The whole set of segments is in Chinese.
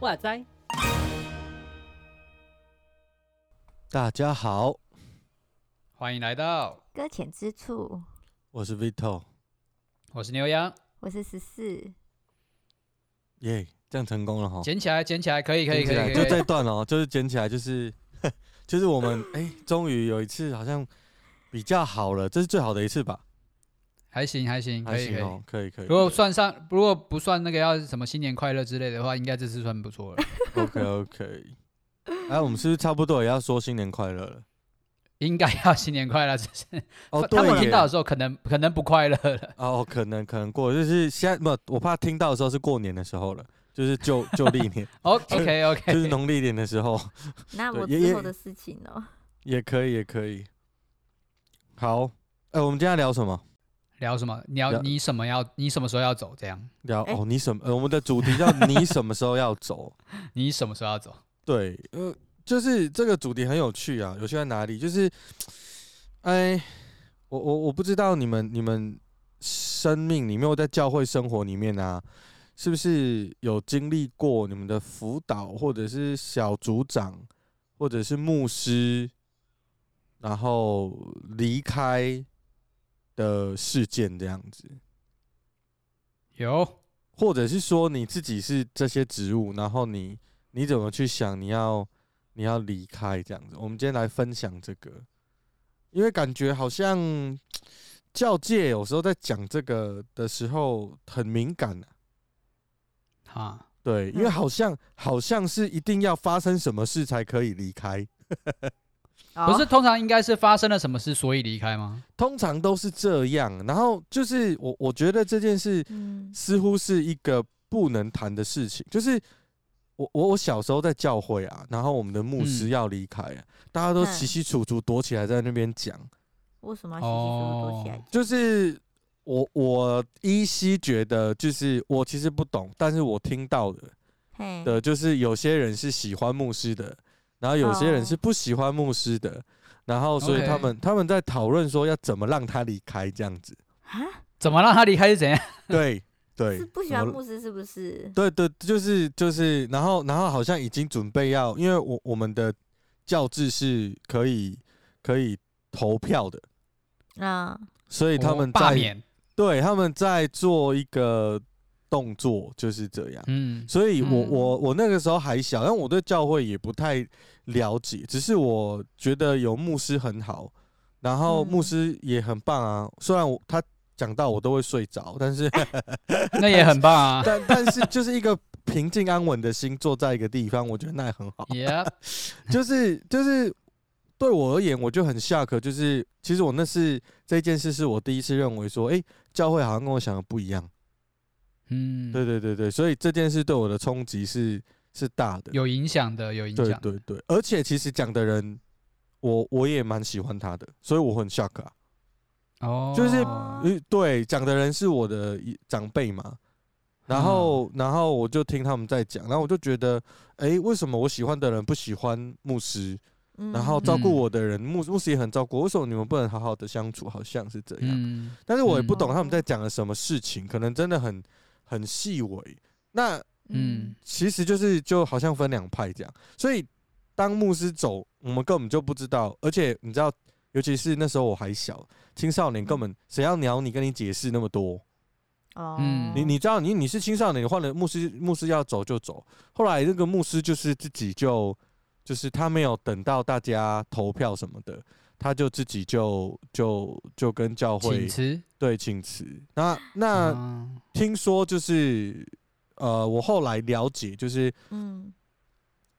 哇塞！大家好，欢迎来到搁浅之处。我是 Vito， 我是牛羊，我是14。耶，这样成功了哈！捡起来，可以，就这段哦，就是捡起来，就是我们终于有一次好像比较好了，这是最好的一次吧？还行，可以。如果不算那个要什么新年快乐之类的话，应该这次算不错了。OK。我们是不是差不多也要说新年快乐了？应该要新年快乐，就是他们听到的时候可能不快乐了。可能过，就是现在没有，我怕听到的时候是过年的时候了，就是旧历年。OK，就是农历年的时候。那我之后的事情哦。也可以。好，我们今天要聊什么？你什么时候要走？这样聊哦，你什么？我们的主题叫你什么时候要走？你什么时候要走？对，就是这个主题很有趣啊，有趣在哪里？就是，我不知道你们生命里面，或在教会生活里面啊，是不是有经历过你们的辅导，或者是小组长，或者是牧师，然后离开的事件这样子，有，或者是说你自己是这些职务，然后你怎么去想你要离开这样子？我们今天来分享这个，因为感觉好像教界有时候在讲这个的时候很敏感啊，对，因为好像是一定要发生什么事才可以离开。不是通常应该是发生了什么事所以离开吗？通常都是这样，然后就是我觉得这件事似乎是一个不能谈的事情。就是我小时候在教会啊，然后我们的牧师要离开啊，大家都稀稀楚楚躲起来在那边讲。为什么要稀稀楚楚躲起来？就是我依稀觉得，就是我其实不懂，但是我听到的就是有些人是喜欢牧师的。然后有些人是不喜欢牧师的，然后所以他们在讨论说要怎么让他离开这样子啊？怎么让他离开是怎样？对，是不喜欢牧师是不是？对，就是，然后好像已经准备要，因为我们的教制是可以投票的啊，所以他们在罢免，对，他们在做一个动作就是这样，所以我那个时候还小，但我对教会也不太了解，只是我觉得有牧师很好，然后牧师也很棒啊。虽然他讲到我都会睡着，但是那也很棒啊。但是就是一个平静安稳的心坐在一个地方，我觉得那也很好。Yep. 就是对我而言，我就很shock，就是其实我这件事是我第一次认为说，教会好像跟我想的不一样。对，所以这件事对我的冲击是大的，有影响的。对，而且其实讲的人，我也蛮喜欢他的，所以我很 shock 啊。哦，就是对，讲的人是我的长辈嘛，然后我就听他们在讲，然后我就觉得，为什么我喜欢的人不喜欢牧师，然后照顾我的人，牧师也很照顾，为什么你们不能好好的相处？好像是这样，但是我也不懂他们在讲的什么事情，可能真的很细微，那其实就好像分两派这样，所以当牧师走，我们根本就不知道，而且你知道，尤其是那时候我还小，青少年根本谁要鸟你，跟你解释那么多，你知道你是青少年，你换了牧师要走就走，后来那个牧师就是自己就是他没有等到大家投票什么的，他就自己就跟教会请辞。那听说就是我后来了解就是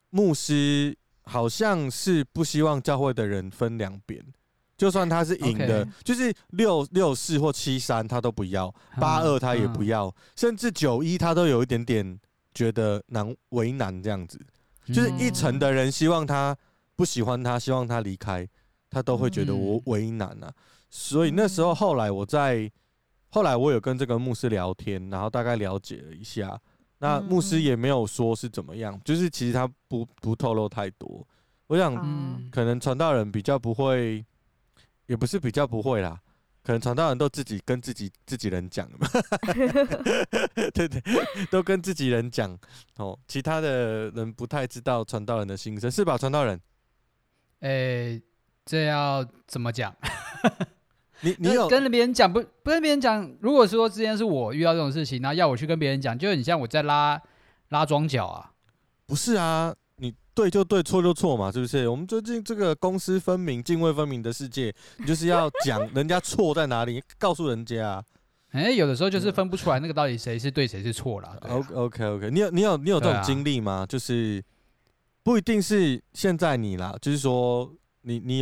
牧师好像是不希望教会的人分两边，就算他是赢的，就是6-4或7-3他都不要，8-2他也不要，甚至9-1他都有一点点觉得为难这样子，就是一层的人希望他不喜欢他，希望他离开。他都会觉得我为难啊，所以那时候后来我有跟这个牧师聊天，然后大概了解了一下，那牧师也没有说是怎么样，就是其实他不透露太多。我想，可能传道人比较不会，也不是比较不会啦，可能传道人都自己跟自己人讲嘛，对对，都跟自己人讲哦，其他的人不太知道传道人的心声，是吧？传道人，这要怎么讲？你有跟别人讲不跟别人讲？如果说之前是我遇到这种事情，然后要我去跟别人讲，就很像我在拉庄脚啊。不是啊，你对就对，错就错嘛，是不是？我们最近这个公私分明、泾渭分明的世界，你就是要讲人家错在哪里，告诉人家啊。有的时候就是分不出来那个到底谁是对谁是错啦。对啊。OK， 你有这种经历吗？就是不一定是现在你啦，就是说你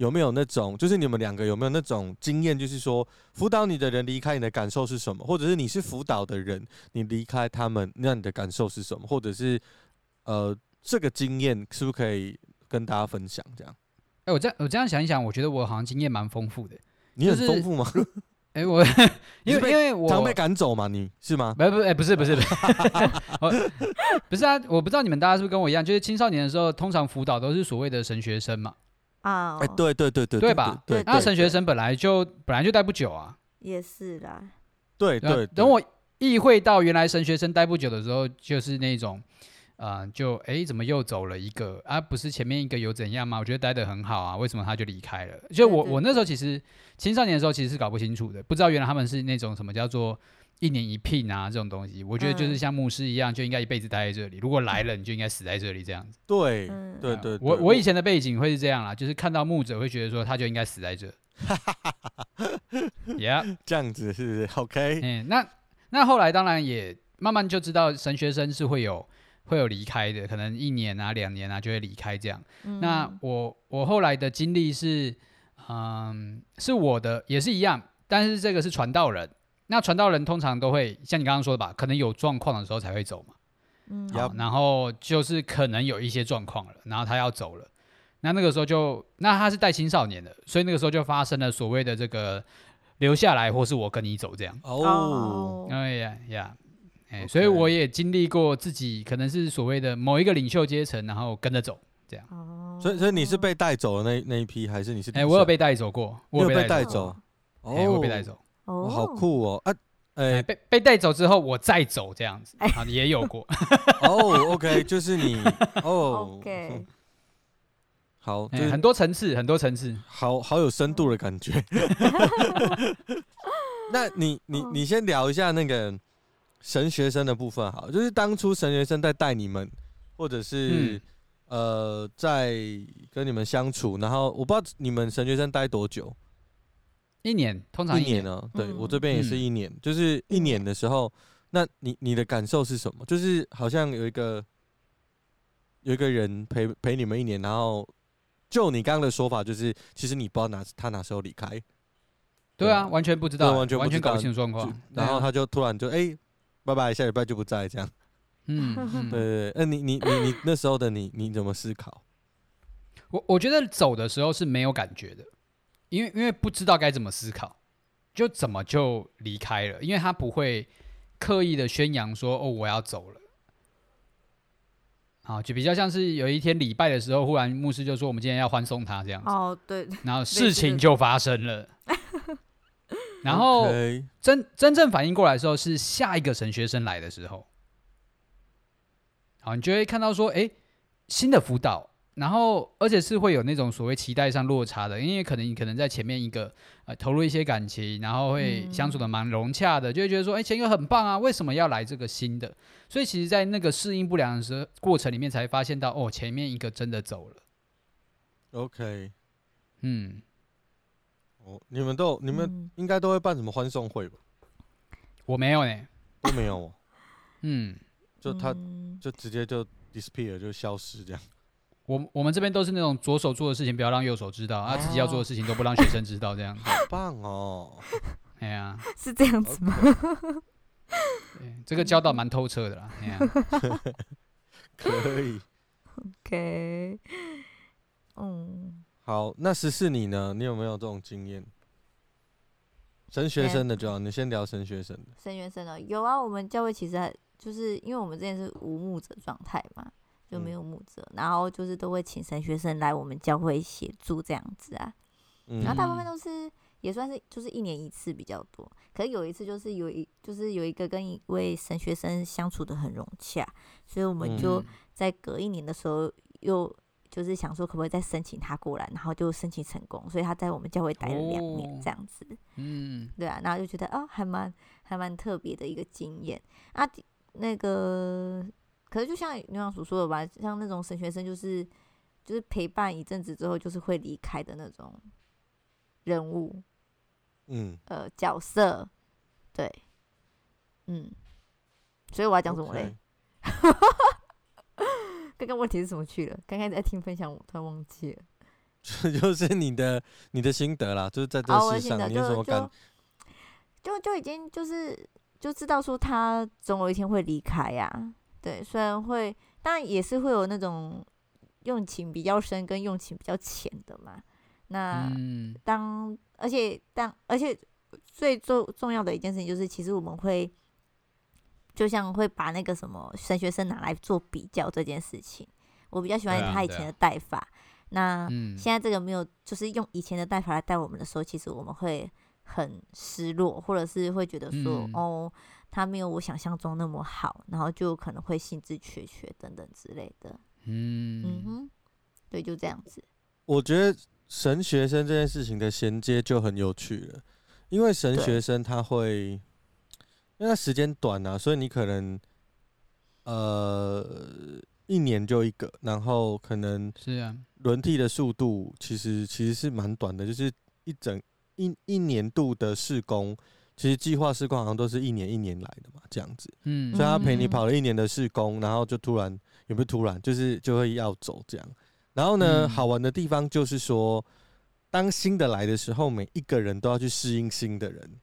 有没有那种，就是你们两个有没有那种经验，就是说辅导你的人离开你的感受是什么，或者是你是辅导的人，你离开他们，那你的感受是什么，或者是这个经验是不是可以跟大家分享？这样，我这样想一想，我觉得我好像经验蛮丰富的。你很丰富吗？我因为我常被赶走嘛，你是吗？不是，不是啊，我不知道你们大家是不是跟我一样，就是青少年的时候，通常辅导都是所谓的神学生嘛。啊，对吧？对，那神学生本来就待不久啊，也是啦。对，等我意会到原来神学生待不久的时候，就是那种，就怎么又走了一个啊？不是前面一个有怎样吗？我觉得待得很好啊，为什么他就离开了？就我那时候其实青少年的时候其实是搞不清楚的，不知道原来他们是那种什么叫做一年一聘啊这种东西。我觉得就是像牧师一样，就应该一辈子待在这里，如果来了你就应该死在这里这样子。对对对，我以前的背景会是这样啦，就是看到牧者会觉得说他就应该死在这，yeah， 这样子是不是 OK？那后来当然也慢慢就知道神学生是会有离开的，可能1年啊2年啊就会离开这样。那我后来的经历是，是我的也是一样，但是这个是传道人。那传道人通常都会像你刚刚说的吧，可能有状况的时候才会走嘛。然后就是可能有一些状况了，然后他要走了。那个时候那他是带青少年的，所以那个时候就发生了所谓的这个留下来或是我跟你走这样。哦，呀。所以我也经历过自己可能是所谓的某一个领袖阶层，然后跟着走这样。所以你是被带走的那一批，还是你是？我有被带走过，我有被带走。我有被带走。哦，好酷哦！被带走之后，我再走这样子，也有过。哦 ，OK， 就是你哦。OK， 好，很多层次，很多层次，好有深度的感觉。那你先聊一下那个神学生的部分好了，就是当初神学生在带你们，或者是在跟你们相处，然后我不知道你们神学生待多久。1年，通常1年啊。对，我这边也是1年，就是1年的时候，那你的感受是什么？就是好像有一个人陪你们1年，然后就你刚刚的说法，就是其实你不知道他哪时候离开。对啊，完全不知道，完全搞不清楚状况。然后他就突然就拜拜，下礼拜就不在这样。对。那你那时候的你怎么思考？我觉得走的时候是没有感觉的。因为不知道该怎么思考，就怎么就离开了，因为他不会刻意的宣扬说我要走了。好，就比较像是有一天礼拜的时候，忽然牧师就说我们今天要欢送他这样子。哦，对。然后事情就发生了。然后真正反应过来的时候是下一个神学生来的时候。好，你就会看到说新的辅导。然后，而且是会有那种所谓期待上落差的，因为可能在前面一个投入一些感情，然后会相处的蛮融洽的，就会觉得说，前一个很棒啊，为什么要来这个新的？所以其实，在那个适应不良的过程里面，才发现到前面一个真的走了。OK， 你们应该都会办什么欢送会吧？我没有呢，都没有。就他就直接就 disappear 就消失这样。我们这边都是那种左手做的事情不要让右手知道啊，自己要做的事情都不让学生知道这样。好棒哦！哎呀，是这样子吗？这个教导蛮透彻的啦。哎呀，可以。OK， 好，那14你呢？你有没有这种经验？神学生的就好，你先聊神学生的。神学生的有啊，我们教会其实就是因为我们之前是无牧者状态嘛，就没有牧者，然后就是都会请神学生来我们教会协助这样子啊。然后大部分都是也算是就是一年一次比较多，可是有一次就是有一个跟一位神学生相处的很融洽，所以我们就在隔一年的时候又就是想说可不可以再申请他过来，然后就申请成功，所以他在我们教会待了2年这样子。对啊，然后就觉得哦，还蛮特别的一个经验啊。那个可是就像牛羊所说的吧，像那种神学生就是陪伴一阵子之后就是会离开的那种人物，角色，对，所以我要讲什么嘞？ 刚刚问题是什么去了？刚刚在听分享，我突然忘记了。这就是你的心得啦，就是在这世上，你有什么感？就已经就知道说他总有一天会离开呀。对，虽然会，但也是会有那种。用情比较深跟用情比较浅的嘛，那而且最重要的一件事情就是，其实我们会就像会把那个什么神学生拿来做比较这件事情，我比较喜欢他以前的带法，那现在这个没有，就是用以前的带法来带我们的时候，其实我们会很失落，或者是会觉得说，哦，他没有我想象中那么好，然后就可能会兴致缺缺等等之类的。对，就这样子。我觉得神学生这件事情的衔接就很有趣了，因为神学生他会，因为他时间短啊，所以你可能一年就一个，然后可能轮替的速度其实是蛮短的，就是一年度的事工，其实计划事工好像都是一年来的嘛，这样子。所以他陪你跑了1年的事工，然后就突然。也不是突然，就是就会要走这样。然后呢，好玩的地方就是说，当新的来的时候，每一个人都要去适应新的人，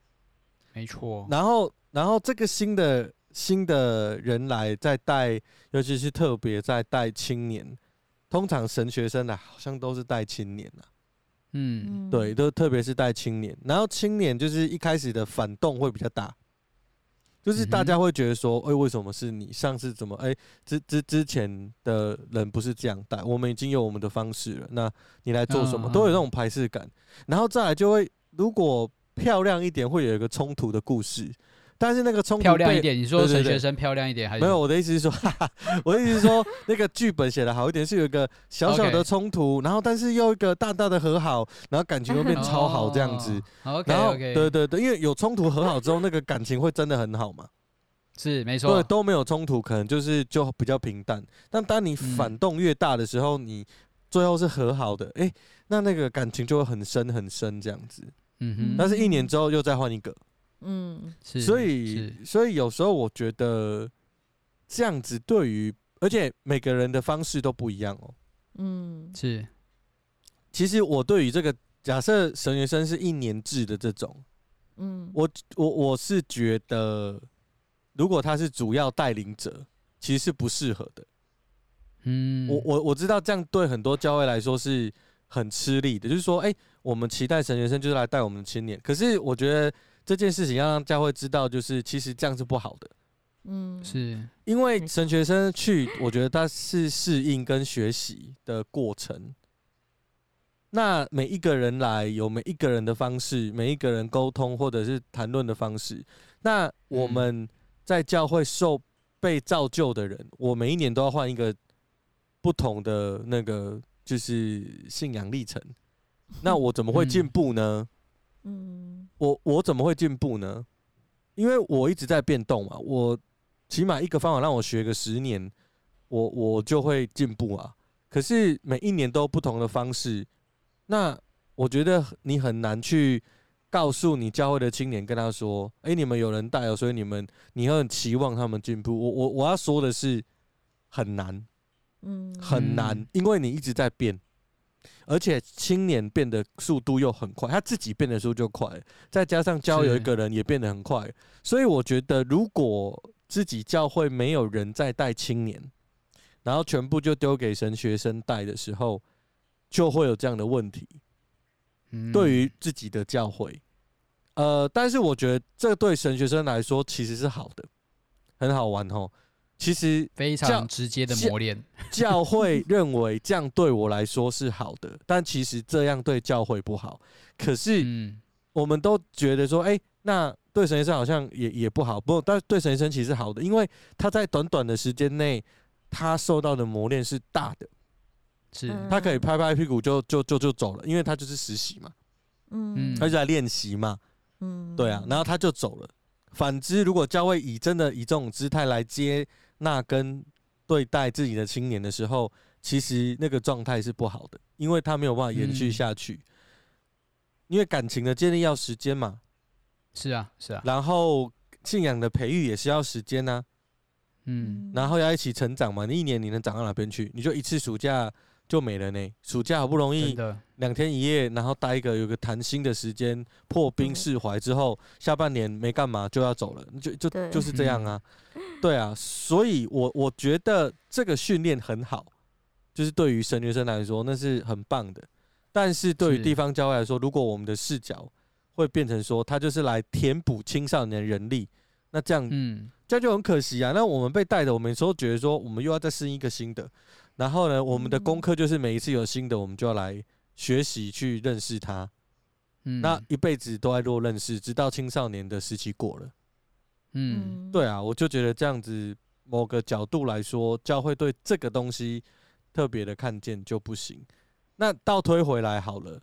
没错。然后这个新的人来再带，尤其是特别在带青年，通常神学生来好像都是带青年啦。对，都特别是带青年。然后青年就是一开始的反动会比较大。就是大家会觉得说，为什么是你？上次怎么？之前的人不是这样带，我们已经有我们的方式了。那你来做什么？都有那种排斥感。然后再来就会，如果漂亮一点，会有一个冲突的故事。但是那个冲突漂亮一点，你说神学生漂亮一点还是？没有，我的意思是说，那个剧本写的好一点，是有一个小小的冲突，然后但是又一个大大的和好，然后感情会变超好这样子。然后对，因为有冲突和好之后，那个感情会真的很好嘛？是没错。对，都没有冲突，可能就比较平淡。但当你反动越大的时候，你最后是和好的，那个感情就会很深很深这样子。但是1年之后又再换一个。所以有时候我觉得这样子对于，而且每个人的方式都不一样哦。是。其实我对于这个假设神学生是1年制的这种，我是觉得如果他是主要带领者，其实是不适合的。我知道这样对很多教会来说是很吃力的，就是说，我们期待神学生就是来带我们的青年，可是我觉得。这件事情要让教会知道，就是其实这样是不好的。是因为神学生去，我觉得他是适应跟学习的过程。那每一个人来有每一个人的方式，每一个人沟通或者是谈论的方式。那我们在教会被造就的人，我每一年都要换一个不同的那个就是信仰历程。那我怎么会进步呢？我怎么会进步呢？因为我一直在变动嘛。我起码一个方法让我学个10年，我就会进步啊。可是每一年都不同的方式，那我觉得你很难去告诉你教会的青年，跟他说：“你们有人带哦，所以你很期望他们进步。”我要说的是很难，很难，因为你一直在变。而且青年变的速度又很快，他自己变的速度就快，再加上教有一个人也变得很快，所以我觉得如果自己教会没有人在带青年，然后全部就丢给神学生带的时候，就会有这样的问题。对于自己的教会，但是我觉得这对神学生来说其实是好的，很好玩哦。其实非常直接的磨练，教会认为这样对我来说是好的，但其实这样对教会不好。可是我们都觉得说，哎、欸，那对神医生好像 也不好，不，但对神医生其实好的，因为他在短短的时间内，他受到的磨练是大的，是他可以拍拍屁股就走了，因为他就是实习嘛，嗯，他就在练习嘛，嗯，对啊，然后他就走了。反之，如果教会以真的以这种姿态来接纳跟对待自己的青年的时候，其实那个状态是不好的，因为他没有办法延续下去。因为感情的建立要时间嘛，是啊是啊，然后信仰的培育也是要时间啊，嗯，然后要一起成长嘛，你一年你能长到哪边去？你就一次暑假就没了呢，暑假好不容易2天1夜，然后待一个有个谈心的时间，破冰释怀之后，下半年没干嘛就要走了，就是这样啊，对啊，所以我觉得这个训练很好，就是对于神学生来说那是很棒的，但是对于地方教会来说，如果我们的视角会变成说他就是来填补青少年人力，那这样，这样就很可惜啊。那我们被带的，我们有时候觉得说我们又要再适应一个新的。然后呢，我们的功课就是每一次有新的，我们就要来学习去认识它。那一辈子都在做认识，直到青少年的时期过了。嗯，对啊，我就觉得这样子，某个角度来说，教会对这个东西特别的看见就不行。那倒推回来好了，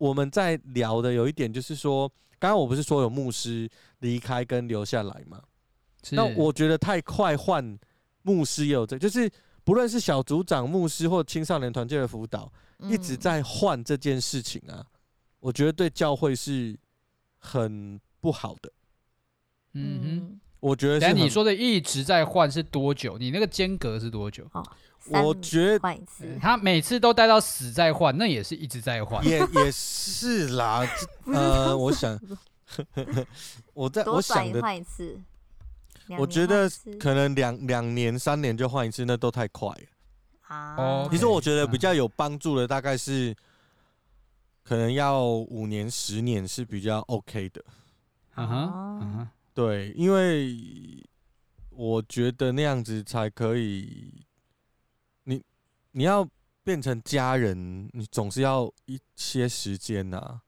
我们在聊的有一点就是说，刚刚我不是说有牧师离开跟留下来嘛？那我觉得太快换。牧师也有这，就是不论是小组长、牧师或青少年团队的辅导，一直在换这件事情啊，我觉得对教会是很不好的。嗯，我觉得是。但你说的一直在换是多久？你那个间隔是多久？哦、我觉得他每次都待到死在换，那也是一直在换。也是啦，我想，我想的。我觉得可能2年3年就换一次，那都太快了啊！其实我觉得比较有帮助的大概是，可能要5年10年是比较 OK 的。啊哈，对，因为我觉得那样子才可以，你要变成家人，你总是要一些时间呐。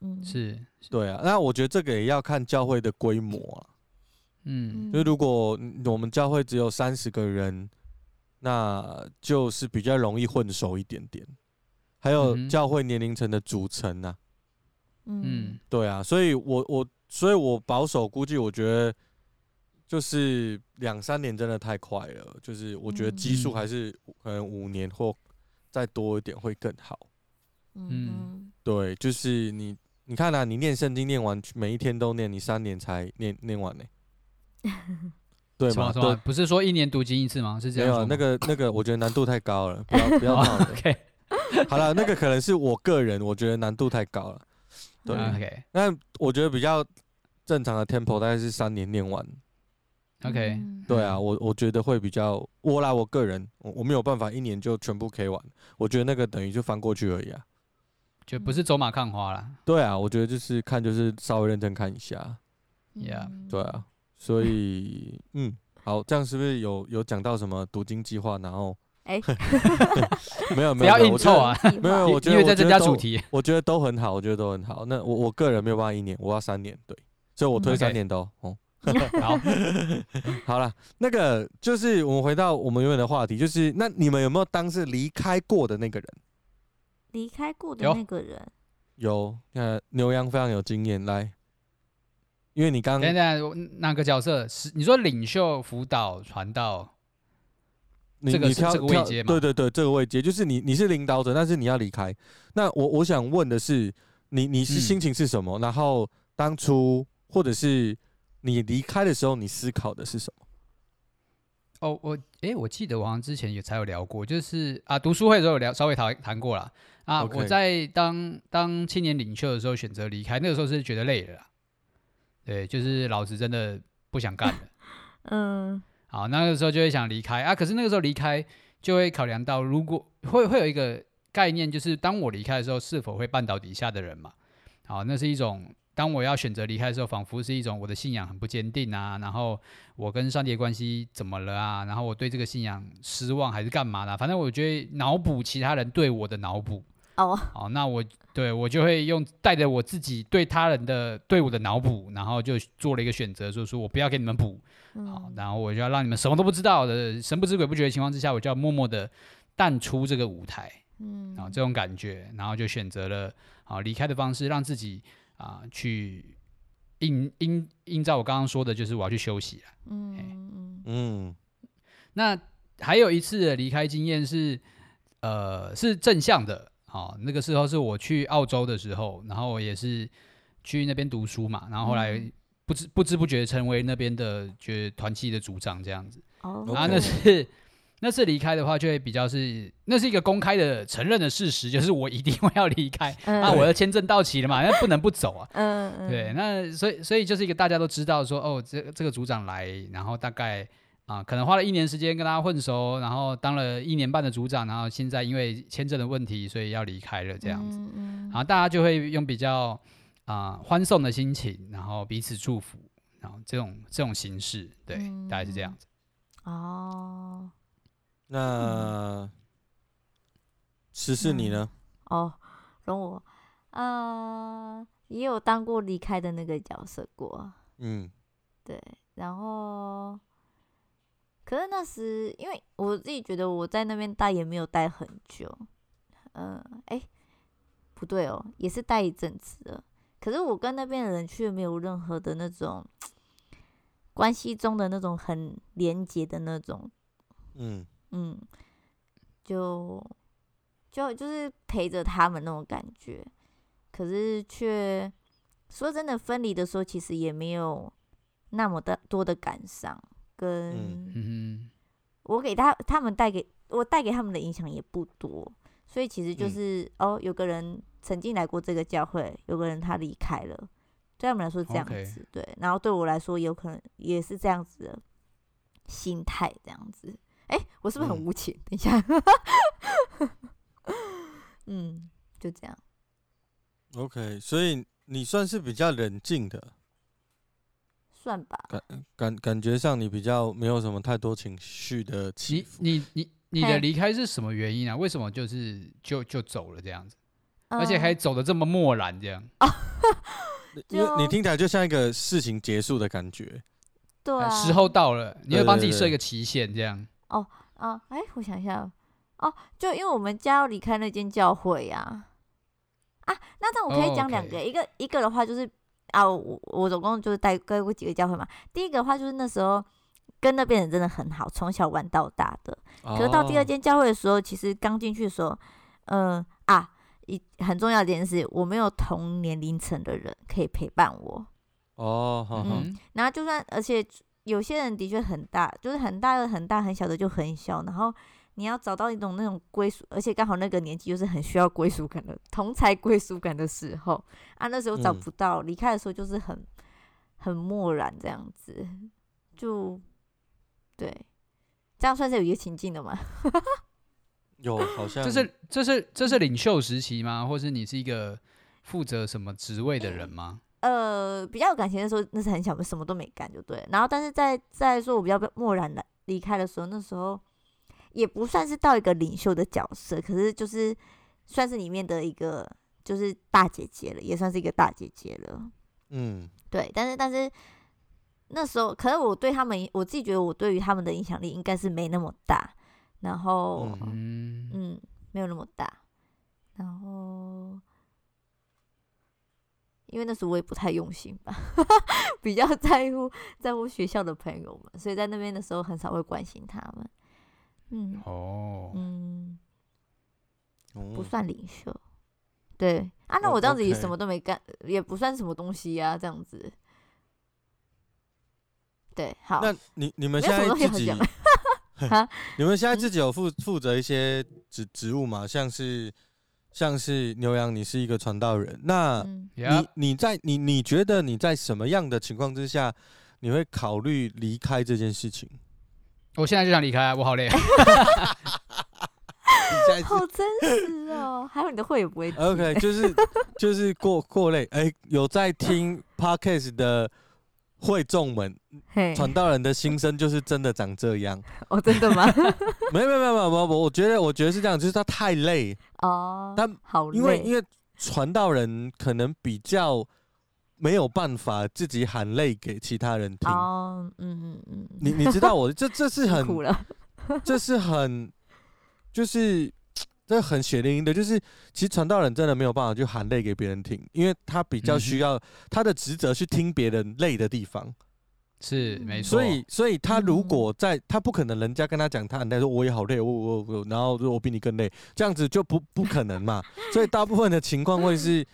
嗯，是，对啊。那我觉得这个也要看教会的规模啊。嗯，就如果我们教会只有30个人，那就是比较容易混熟一点点。还有教会年龄层的组成啊，嗯，对啊，所以我保守估计，我觉得就是2-3年真的太快了，就是我觉得基数还是可能5年或再多一点会更好。嗯，对，就是你看啊，你念圣经念完，每一天都念，你3年才念完呢、欸。对吧？对，不是说1年读经一次吗？是这样说吗？没有那个，我觉得难度太高了，不要闹了。OK， 好了，那个可能是我个人，我觉得难度太高了。对 ，OK。那我觉得比较正常的 tempo 大概是3年念完。OK， 对啊，我觉得会比较我个人我没有办法1年就全部 K 完，我觉得那个等于就翻过去而已啊，就不是走马看花啦。对啊，我觉得就是看就是稍微认真看一下。Yeah， 对啊。所以，好，这样是不是有讲到什么读经计划？然后，没有，不要硬凑啊，没有，我觉得因为在增加主题，我觉得都很好，我觉得都很好。那我个人没有办法1年，我要3年，对，所以我推3年都、好，好了，那个就是我们回到我们原本的话题，就是那你们有没有当时离开过的那个人？离开过的那个人有，牛羊非常有经验，来。因为你刚哪个角色？你说领袖、辅导、传道，这个位阶嘛？对对对，这个位阶就是你是领导者，但是你要离开。那我想问的是，你是心情是什么？然后当初或者是你离开的时候，你思考的是什么？哦，我记得我好像之前也才有聊过，就是啊，读书会的时候有聊，稍微谈过啦。啊， okay. 我在当青年领袖的时候选择离开，那个时候是觉得累了啦。对，就是老子真的不想干了。嗯，好，那个时候就会想离开啊。可是那个时候离开，就会考量到，如果会有一个概念，就是当我离开的时候，是否会绊倒底下的人嘛？好，那是一种当我要选择离开的时候，仿佛是一种我的信仰很不坚定啊，然后我跟上帝的关系怎么了啊，然后我对这个信仰失望还是干嘛啦，反正我觉得脑补其他人对我的脑补哦，那我对我就会用带着我自己对他人的对我的脑补，然后就做了一个选择，说我不要给你们补，好，然后我就要让你们什么都不知道的，神不知鬼不觉的情况之下，我就要默默的淡出这个舞台，然后这种感觉，然后就选择了离开的方式，让自己去映照我刚刚说的，就是我要去休息了。那还有一次的离开经验是是正向的。那个时候是我去澳洲的时候，然后我也是去那边读书嘛，然后后来不知不觉成为那边的团契的组长这样子。然后那次离开的话就会比较是，那是一个公开的承认的事实，就是我一定会要离开，我的签证到期了嘛，那不能不走啊。对，那所以就是一个大家都知道说，哦，这个组长来，然后大概可能花了1年时间跟他混熟，然后当了1年半的组长，然后现在因为签证的问题，所以要离开了这样子。然后大家就会用比较欢送的心情，然后彼此祝福，然后这种形式，对，大概是这样子。那时事你呢？容我，也有当过离开的那个角色过。对，然后。可是那时，因为我自己觉得我在那边待也没有待很久，不对哦，也是待一阵子了。可是我跟那边的人却没有任何的那种关系中的那种很连结的那种，就是陪着他们那种感觉。可是却说真的，分离的时候其实也没有那么的多的感伤。跟我给他们带给他们的影响也不多，所以其实就是有个人曾经来过这个教会，有个人他离开了，对他们来说这样子，对，然后对我来说有可能也是这样子的心态，这样子。我是不是很无情？等一下，就这样。OK， 所以你算是比较冷静的。算吧，感觉上你比较没有什么太多情绪的起伏。你的离开是什么原因啊？为什么就走了这样子，而且还走得这么漠然这样？你听起来就像一个事情结束的感觉。对啊，时候到了，你会帮自己设一个期限这样。我想一下，就因为我们家要离开那间教会呀。那这样我可以讲两个，一个的话就是。我总共就是待过几个教会嘛。第一个的话就是那时候跟那边人真的很好，从小玩到大的。可是到第二间教会的时候，其实刚进去的时候，很重要的一件事，我没有同年龄层的人可以陪伴我。然后就算，而且有些人的确很大，就是很大的很大，很小的就很小，然后。你要找到一种那种归属，而且刚好那个年纪就是很需要归属感的同侪归属感的时候啊，那时候找不到，离开的时候就是很漠然这样子，就对，这样算是有一个情境的吗？有，好像这是领袖时期吗？或是你是一个负责什么职位的人吗？比较有感情的时候，那是很小，什么都没干就对。然后，但是在说我比较漠然的离开的时候，那时候。也不算是到一个领袖的角色，可是就是算是里面的一个就是大姐姐了，也算是一个大姐姐了。对，但是那时候，可是我对他们，我自己觉得我对于他们的影响力应该是没那么大，然后没有那么大，然后因为那时候我也不太用心吧，比较在乎学校的朋友们，所以在那边的时候很少会关心他们。不算领袖，对啊，那我这样子也什么都没干，也不算什么东西啊，这样子，对，好。那你们现在自己，你们现在自己有负责一些职务吗？像是牛羊，你是一个传道人，那你觉得你在什么样的情况之下，你会考虑离开这件事情？我现在就想离开，我好累。下一次好真实哦。还有你的会也不会接 OK， 就是过类。哎、欸，有在听 Podcast 的会众们，传道人的心声就是真的长这样。哦，真的吗？没有，我觉得是这样，就是他太累哦，但好累，因为传道人可能比较没有办法自己喊累给其他人听。哦，嗯，你知道我这是很苦了。这是很，就是这很血淋淋的，就是其实传道人真的没有办法去喊累给别人听，因为他比较需要他的职责去听别人累的地方，是没错。所以他如果在，他不可能人家跟他讲他很累，说我也好累，我然后我比你更累，这样子就不可能嘛。所以大部分的情况会是，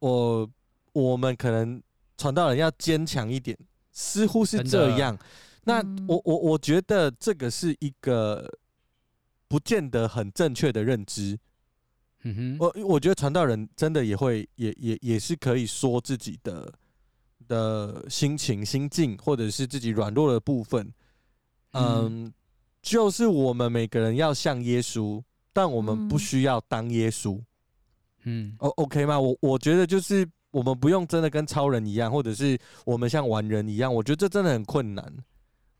我们可能传道人要坚强一点，似乎是这样。那我觉得这个是一个不见得很正确的认知。嗯哼，我觉得传道人真的也会也是可以说自己的心情、心境，或者是自己软弱的部分。嗯，就是我们每个人要像耶稣，但我们不需要当耶稣。嗯，OK 吗？我觉得就是我们不用真的跟超人一样，或者是我们像完人一样。我觉得这真的很困难。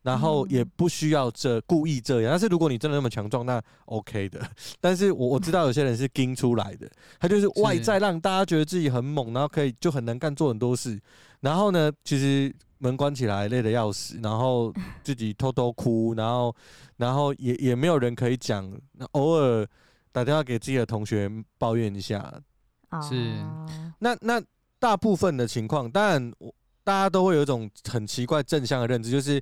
然后也不需要故意这样，但是如果你真的那么强壮，那 OK 的。但是我知道有些人是硬出来的，他就是外在让大家觉得自己很猛，然后可以就很能干，做很多事。然后呢，其实门关起来累得要死，然后自己偷偷哭，然后也没有人可以讲，偶尔打电话给自己的同学抱怨一下。是，那大部分的情况，当然大家都会有一种很奇怪正向的认知，就是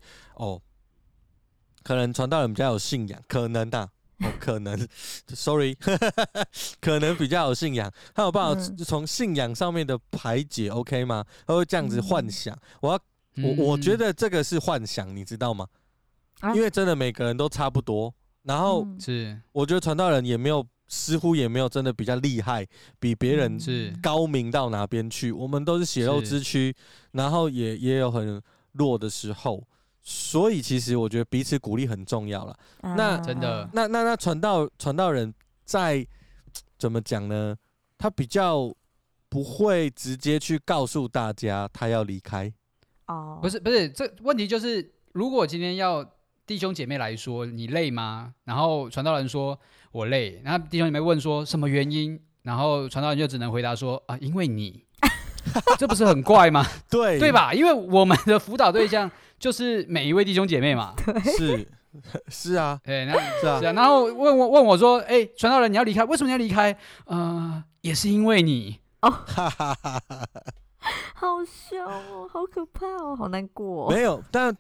可能传道人比较有信仰，可能的、可能，sorry， 可能比较有信仰，他有办法从信仰上面的排解 ，OK 吗？他会这样子幻想，我觉得这个是幻想，你知道吗？因为真的每个人都差不多，然后是我觉得传道人也没有。似乎也没有真的比较厉害，比别人高明到哪边去。我们都是血肉之躯，然后也有很弱的时候，所以其实我觉得彼此鼓励很重要了。那真的，那传道人在怎么讲呢？他比较不会直接去告诉大家他要离开。哦，不是，这问题就是，如果今天要弟兄姐妹来说，你累吗？然后传道人说。我累，然后弟兄姐妹问说什么原因，然后传道人就只能回答说啊，因为你，这不是很怪吗？对吧？因为我们的辅导对象就是每一位弟兄姐妹嘛，是啊，对，那是啊，然后问我说，哎，传道人你要离开，为什么你要离开？也是因为你哦，好凶哦，好可怕哦，好难过、哦。没有，但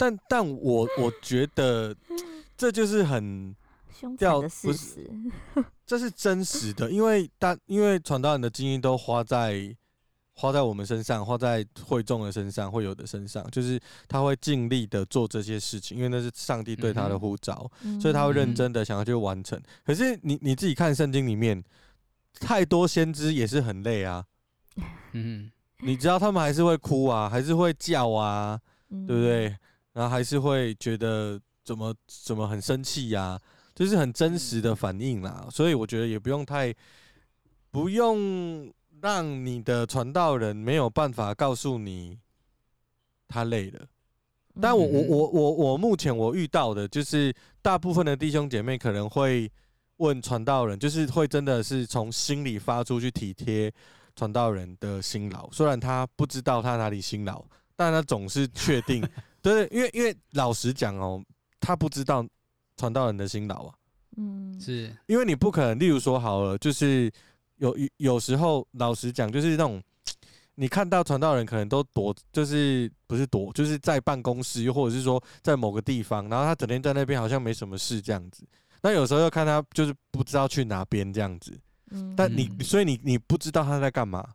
我觉得这就是很。凶残的事实，这是真实的，因为传道人的精力都花在我们身上，花在会众的身上，会友的身上，就是他会尽力的做这些事情，因为那是上帝对他的呼召，所以他会认真的想要去完成。可是你自己看圣经里面，太多先知也是很累啊，你知道他们还是会哭啊，还是会叫啊，对不对？然后还是会觉得怎么很生气啊。就是很真实的反应啦，所以我觉得也不用让你的传道人没有办法告诉你他累了。但我目前我遇到的就是大部分的弟兄姐妹可能会问传道人，就是会真的是从心里发出去体贴传道人的辛劳，虽然他不知道他哪里辛劳，但他总是确定，对，因为老实讲哦，他不知道。传道人的辛劳啊，是因为你不可能，例如说好了，就是有时候老实讲，就是那种你看到传道人可能都躲，就是不是躲，就是在办公室或者是说在某个地方，然后他整天在那边好像没什么事这样子。那有时候又看他就是不知道去哪边这样子，但所以你不知道他在干嘛，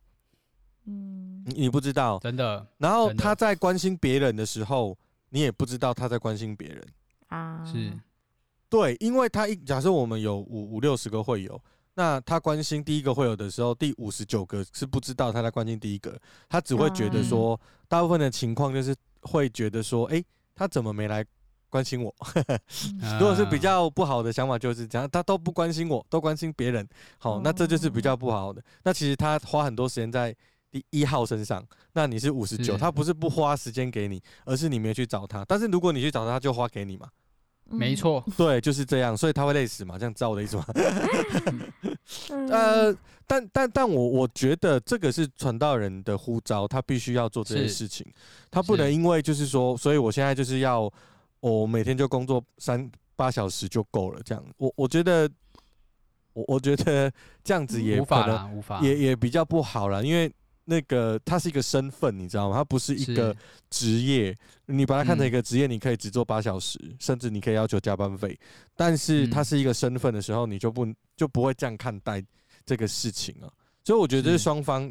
你不知道真的。然后他在关心别人的时候，你也不知道他在关心别人啊，是。对，因为他假设我们有五六十个会友，那他关心第一个会友的时候，第59个是不知道他在关心第一个，他只会觉得说，大部分的情况就是会觉得说，哎，他怎么没来关心我如果是比较不好的想法就是这样，他都不关心我，都关心别人，好，那这就是比较不好的。那其实他花很多时间在第一号身上，那你是59，他不是不花时间给你，而是你没去找他。但是如果你去找他，他就花给你嘛，没错，对，就是这样，所以他会累死嘛，这样知道我的意思吗？但我觉得这个是传道人的呼召，他必须要做这件事情，他不能因为就是说，所以我现在就是要我每天就工作8小时就够了，这样，我觉得。我觉得这样子也可能也比较不好啦，因为那个它是一个身份，你知道吗？它不是一个职业，你把它看成一个职业，你可以只做8小时，甚至你可以要求加班费。但是它是一个身份的时候，你就不会这样看待这个事情啊。所以我觉得双方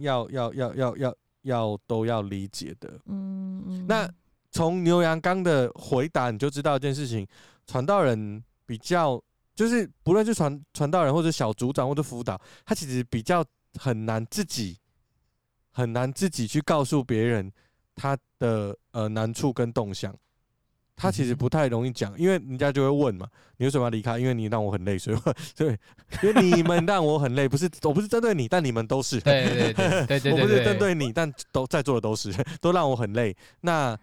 都要理解的。嗯，那从牛羊刚的回答你就知道一件事情，传道人比较。就是不论是传道人或者小组长或者辅导，他其实比较很难自己去告诉别人他的难处跟动向，他其实不太容易讲，因为人家就会问嘛，你为什么要离开？因为你让我很累，所以因为你们让我很累，不是我不是针对你，但你们都是，对，我不是针对你，但都在座的都让我很累，那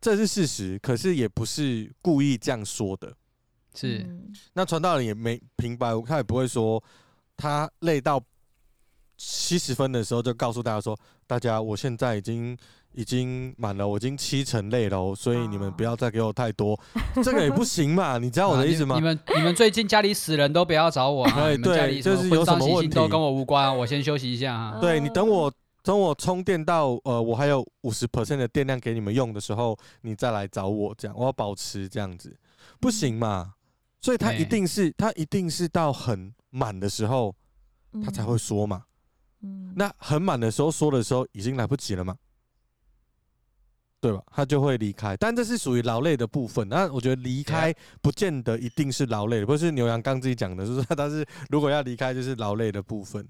这是事实，可是也不是故意这样说的。是，那传道人也没平白，他也不会说他累到70分的时候就告诉大家说，大家我现在已经满了，我已经70%累了，所以你们不要再给我太多，这个也不行嘛，你知道我的意思吗？你们最近家里死人都不要找我啊，你们家里就是有什么问题都跟我无关，我先休息一下啊。对，你等我充电到我还有50%的电量给你们用的时候，你再来找我，这样我要保持这样子，不行嘛。所以他一定是到很满的时候，他才会说嘛。那很满的时候说的时候，已经来不及了嘛，对吧？他就会离开。但这是属于劳累的部分。那我觉得离开不见得一定是劳累的，不是牛羊刚自己讲的，就是他是如果要离开，就是劳累的部分。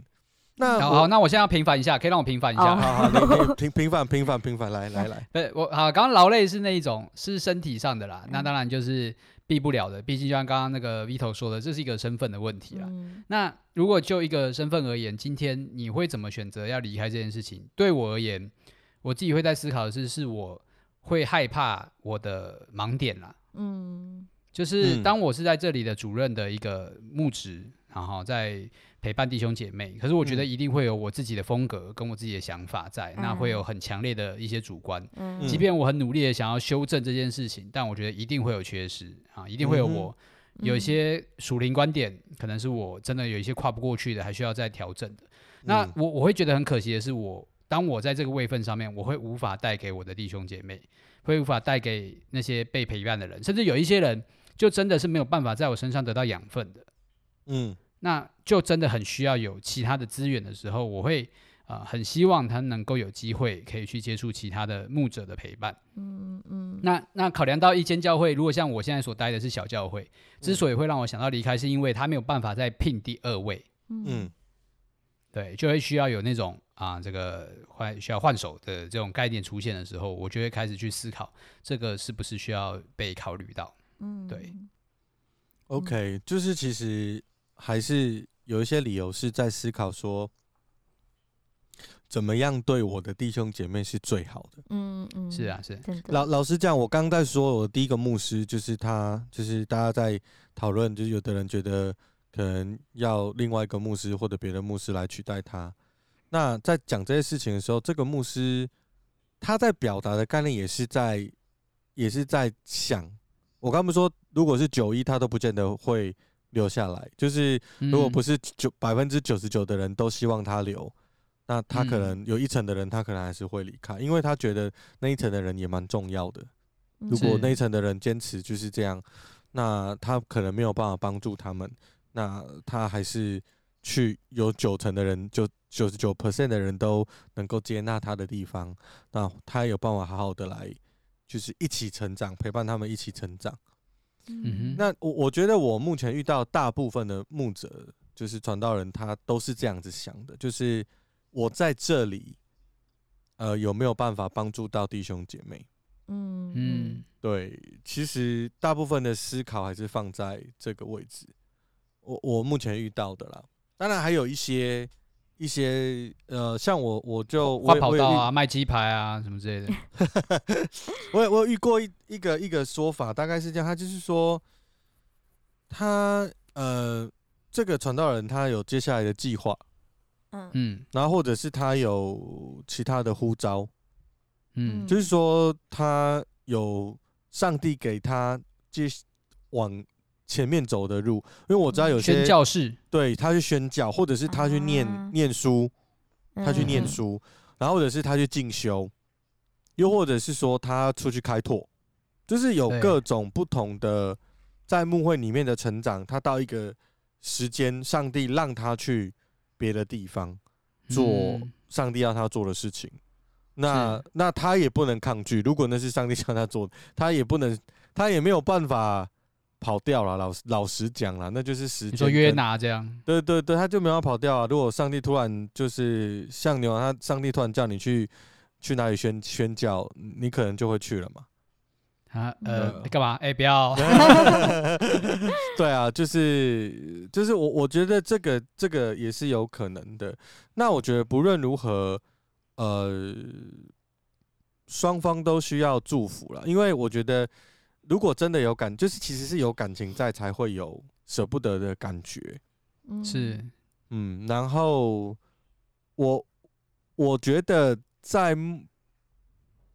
那好，那我现在要平反一下，可以让我平反一下。好，平反，来。对，我好，刚刚劳累是那一种，是身体上的啦。那当然就是避不了的，毕竟就像刚刚那个 Vito 说的，这是一个身份的问题啦。那如果就一个身份而言，今天你会怎么选择要离开这件事情？对我而言，我自己会在思考的是我会害怕我的盲点啦。就是当我是在这里的主任的一个牧职，然后在陪伴弟兄姐妹，可是我觉得一定会有我自己的风格跟我自己的想法在，那会有很强烈的一些主观，即便我很努力的想要修正这件事情，但我觉得一定会有缺失啊，一定会有我有一些属灵观点，可能是我真的有一些跨不过去的，还需要再调整的。那我会觉得很可惜的是，当我在这个位份上面，我会无法带给我的弟兄姐妹，会无法带给那些被陪伴的人，甚至有一些人就真的是没有办法在我身上得到养分的。那就真的很需要有其他的资源的时候，我会很希望他能够有机会可以去接触其他的牧者的陪伴。那考量到一间教会，如果像我现在所待的是小教会，之所以会让我想到离开，是因为他没有办法再聘第二位。对，就会需要有那种这个需要换手的这种概念出现的时候，我就会开始去思考这个是不是需要被考虑到。对。OK， 就是其实还是有一些理由是在思考说，怎么样对我的弟兄姐妹是最好的。是啊，是。老实讲，我刚在说我第一个牧师就是他，就是大家在讨论，就是有的人觉得可能要另外一个牧师或者别的牧师来取代他。那在讲这些事情的时候，这个牧师他在表达的概念也是在想。我刚不是说，如果是91，他都不见得会留下来。就是如果不是99%的人都希望他留，那他可能有1%的人，他可能还是会离开，因为他觉得那1%的人也蛮重要的。如果那1%的人坚持就是这样，那他可能没有办法帮助他们，那他还是去有9%的人，就99%的人都能够接纳他的地方，那他有办法好好的来。就是一起成长，陪伴他们一起成长。那我觉得我目前遇到大部分的牧者，就是传道人，他都是这样子想的，就是我在这里，有没有办法帮助到弟兄姐妹？嗯嗯，对，其实大部分的思考还是放在这个位置，我目前遇到的啦。当然还有一些像我就花跑道啊，卖鸡排啊什么之类的。我有遇过一个说法，大概是这样，他就是说他这个传道人他有接下来的计划，嗯，然后或者是他有其他的呼召，嗯，就是说他有上帝给他往前面走的路，因为我知道有些宣教士，对，他去宣教，或者是他去念书，他去念书，然后或者是他去进修，又或者是说他出去开拓，就是有各种不同的在牧会里面的成长，他到一个时间，上帝让他去别的地方做上帝要他做的事情，那他也不能抗拒，如果那是上帝叫他做的，他也不能，他也没有办法跑掉了。老实讲啦，那就是时间。你说约拿这样？对对对，他就没有跑掉啊。如果上帝突然就是像牛，他上帝突然叫你去哪里宣教，你可能就会去了嘛。啊干嘛？不要。对啊，就是我觉得这个也是有可能的。那我觉得不论如何，双方都需要祝福啦，因为我觉得。如果真的有感，就是其实是有感情在，才会有舍不得的感觉。是，嗯，然后我觉得在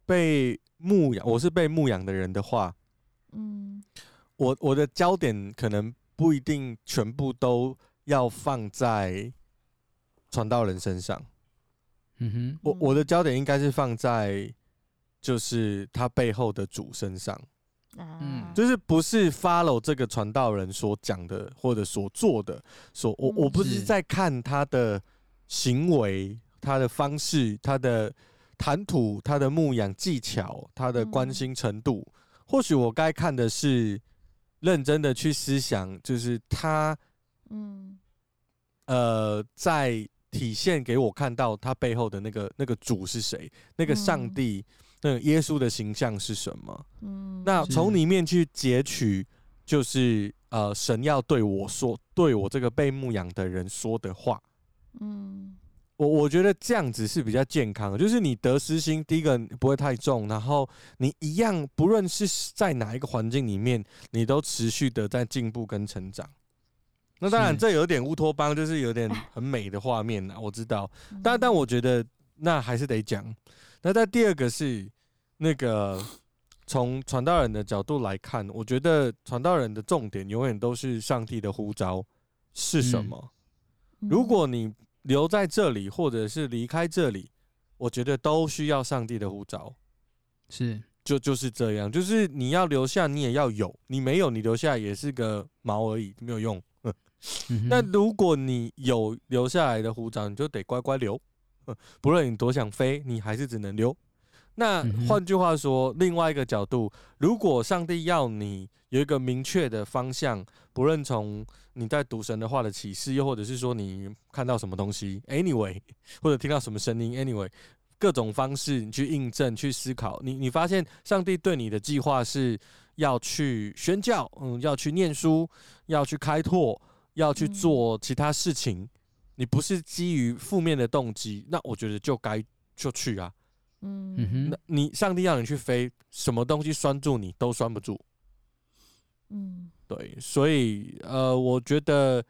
被牧养，我是被牧养的人的话，嗯，我的焦点可能不一定全部都要放在传道人身上。嗯哼，我的焦点应该是放在就是他背后的主身上。嗯，就是不是 follow 这个传道人所讲的或者所做的，我不是在看他的行为、他的方式、他的谈吐、他的牧养技巧、他的关心程度。或许我该看的是认真的去思想，就是他，在体现给我看到他背后的那个主是谁，那个上帝。那耶稣的形象是什么？那从里面去截取，就是神要对我这个被牧养的人说的话。我觉得这样子是比较健康的，就是你得失心，第一个不会太重，然后你一样，不论是在哪一个环境里面，你都持续的在进步跟成长。那当然，这有点乌托邦，就是有点很美的画面啦，我知道，但我觉得那还是得讲。那在第二个是那个从传道人的角度来看，我觉得传道人的重点永远都是上帝的呼召是什么。如果你留在这里或者是离开这里，我觉得都需要上帝的呼召。是，就是这样，就是你要留下，你也要有，你没有，你留下也是个毛而已，没有用。那如果你有留下来的呼召，你就得乖乖留。不论你多想飞，你还是只能留。那换句话说，另外一个角度，如果上帝要你有一个明确的方向，不论从你在读神的话的启示，又或者是说你看到什么东西 anyway， 或者听到什么声音 anyway， 各种方式你去印证、去思考，你发现上帝对你的计划是要去宣教，要去念书，要去开拓，要去做其他事情。你不是基于负面的动机，那我觉得就该就去啊。那你上帝要你去飞，什么东西拴住你都拴不住。对，所以我觉得，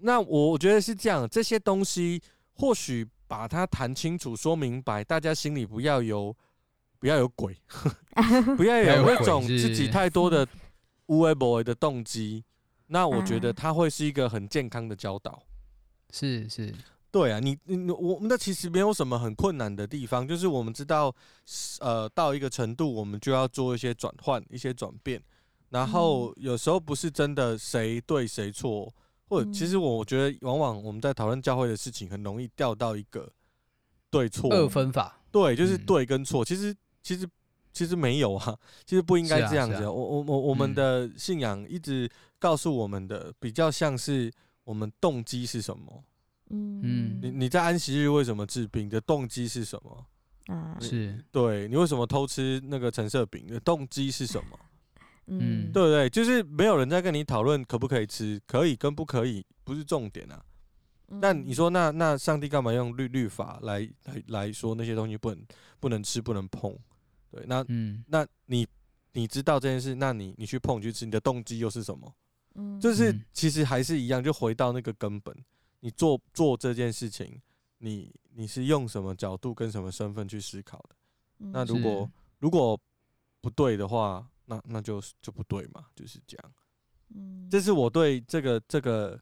那我觉得是这样，这些东西或许把它谈清楚、说明白，大家心里不要有鬼，不要有那种自己太多的无为不为的动机。那我觉得它会是一个很健康的教导。是，对啊，我们的其实没有什么很困难的地方，就是我们知道，到一个程度，我们就要做一些转换、一些转变，然后有时候不是真的谁对谁错，或者其实我觉得，往往我们在讨论教会的事情，很容易掉到一个对错二分法，对，就是对跟错，其实没有啊，其实不应该这样子。啊啊、我们的信仰一直告诉我们的，比较像是。我们动机是什么？你在安息日为什么治病？你的动机是什么？嗯，是，对，你为什么偷吃那个橙色饼的动机是什么？嗯，对不对？就是没有人在跟你讨论可不可以吃，可以跟不可以不是重点啊。那你说那上帝干嘛用律法来说那些东西不能吃不能碰？对，那你知道这件事，那你去碰去吃，你的动机又是什么？嗯，就是其实还是一样，就回到那个根本，你做这件事情，你是用什么角度跟什么身份去思考的？嗯，那如果不对的话，那就不对嘛，就是这样。嗯，这是我对这个。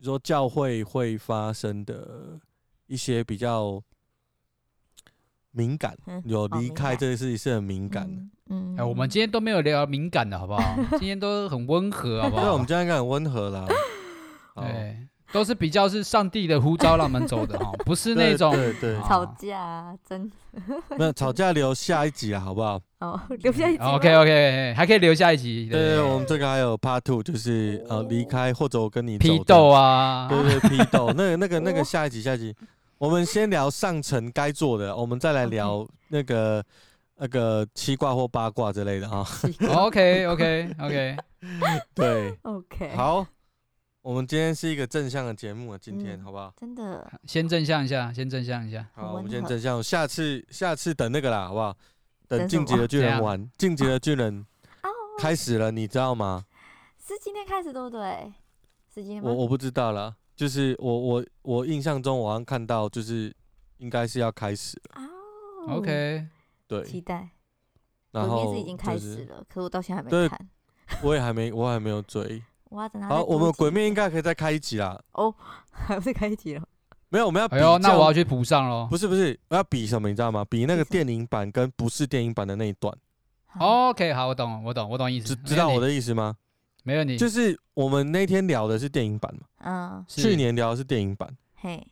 比如说教会会发生的一些比较敏感，有离开这件事情是很敏感的。嗯，我们今天都没有聊敏感的好不好？今天都很温和，好不好？对，我们今天应该很温和啦。对，都是比较是上帝的呼召让我们走的哈，不是那种对吵架，真那吵架留下一集啊，好不好？哦，留下一集。OK， 还可以留下一集。对，我们这个还有 Part 2， 就是离开或者我跟你走批斗啊，对，批斗。那个下一集，我们先聊上层该做的，我们再来聊那个七卦或八卦之类的哈。OK， 对 ，OK， 好。我们今天是一个正向的节目啊，今天好不好？真的，先正向一下。好，我们先正向，下次等那个啦，好不好？等晋级的巨人玩，晋级的巨人开始了，你知道吗？是今天开始对不对？是今天吗？我不知道啦，就是我印象中我好像看到就是应该是要开始了。哦 ，OK， 对，期待。然后就是已经开始了，可是我到现在还没看。我也还没有追。好，我们鬼面应该可以再开一集啦。哦，还不是开一集了？没有，我们要比较。哎呦，那我要去补上咯。不是，我要比什么？你知道吗？比那个电影版跟不是电影版的那一段。OK， 好，我懂意思。知道我的意思吗？没问题。就是我们那天聊的是电影版嘛。嗯。去年聊的是电影版。嘿。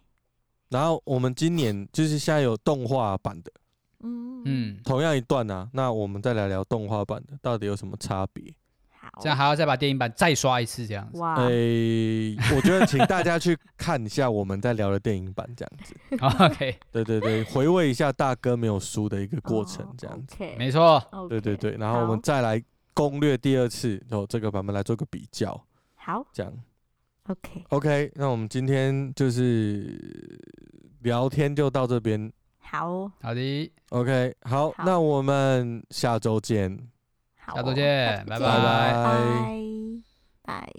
然后我们今年就是现在有动画版的。嗯。同样一段啊，那我们再来聊动画版的，到底有什么差别？这样还要再把电影版再刷一次，这样子。哇！我觉得请大家去看一下我们在聊的电影版，这样子。OK。对，回味一下大哥没有输的一个过程，这样子。没错。对，然后我们再来攻略第二次，然后这个版本来做个比较。好。这样。OK， 那我们今天就是聊天就到这边。好的。OK， 好，那我们下周见。下周见，拜拜。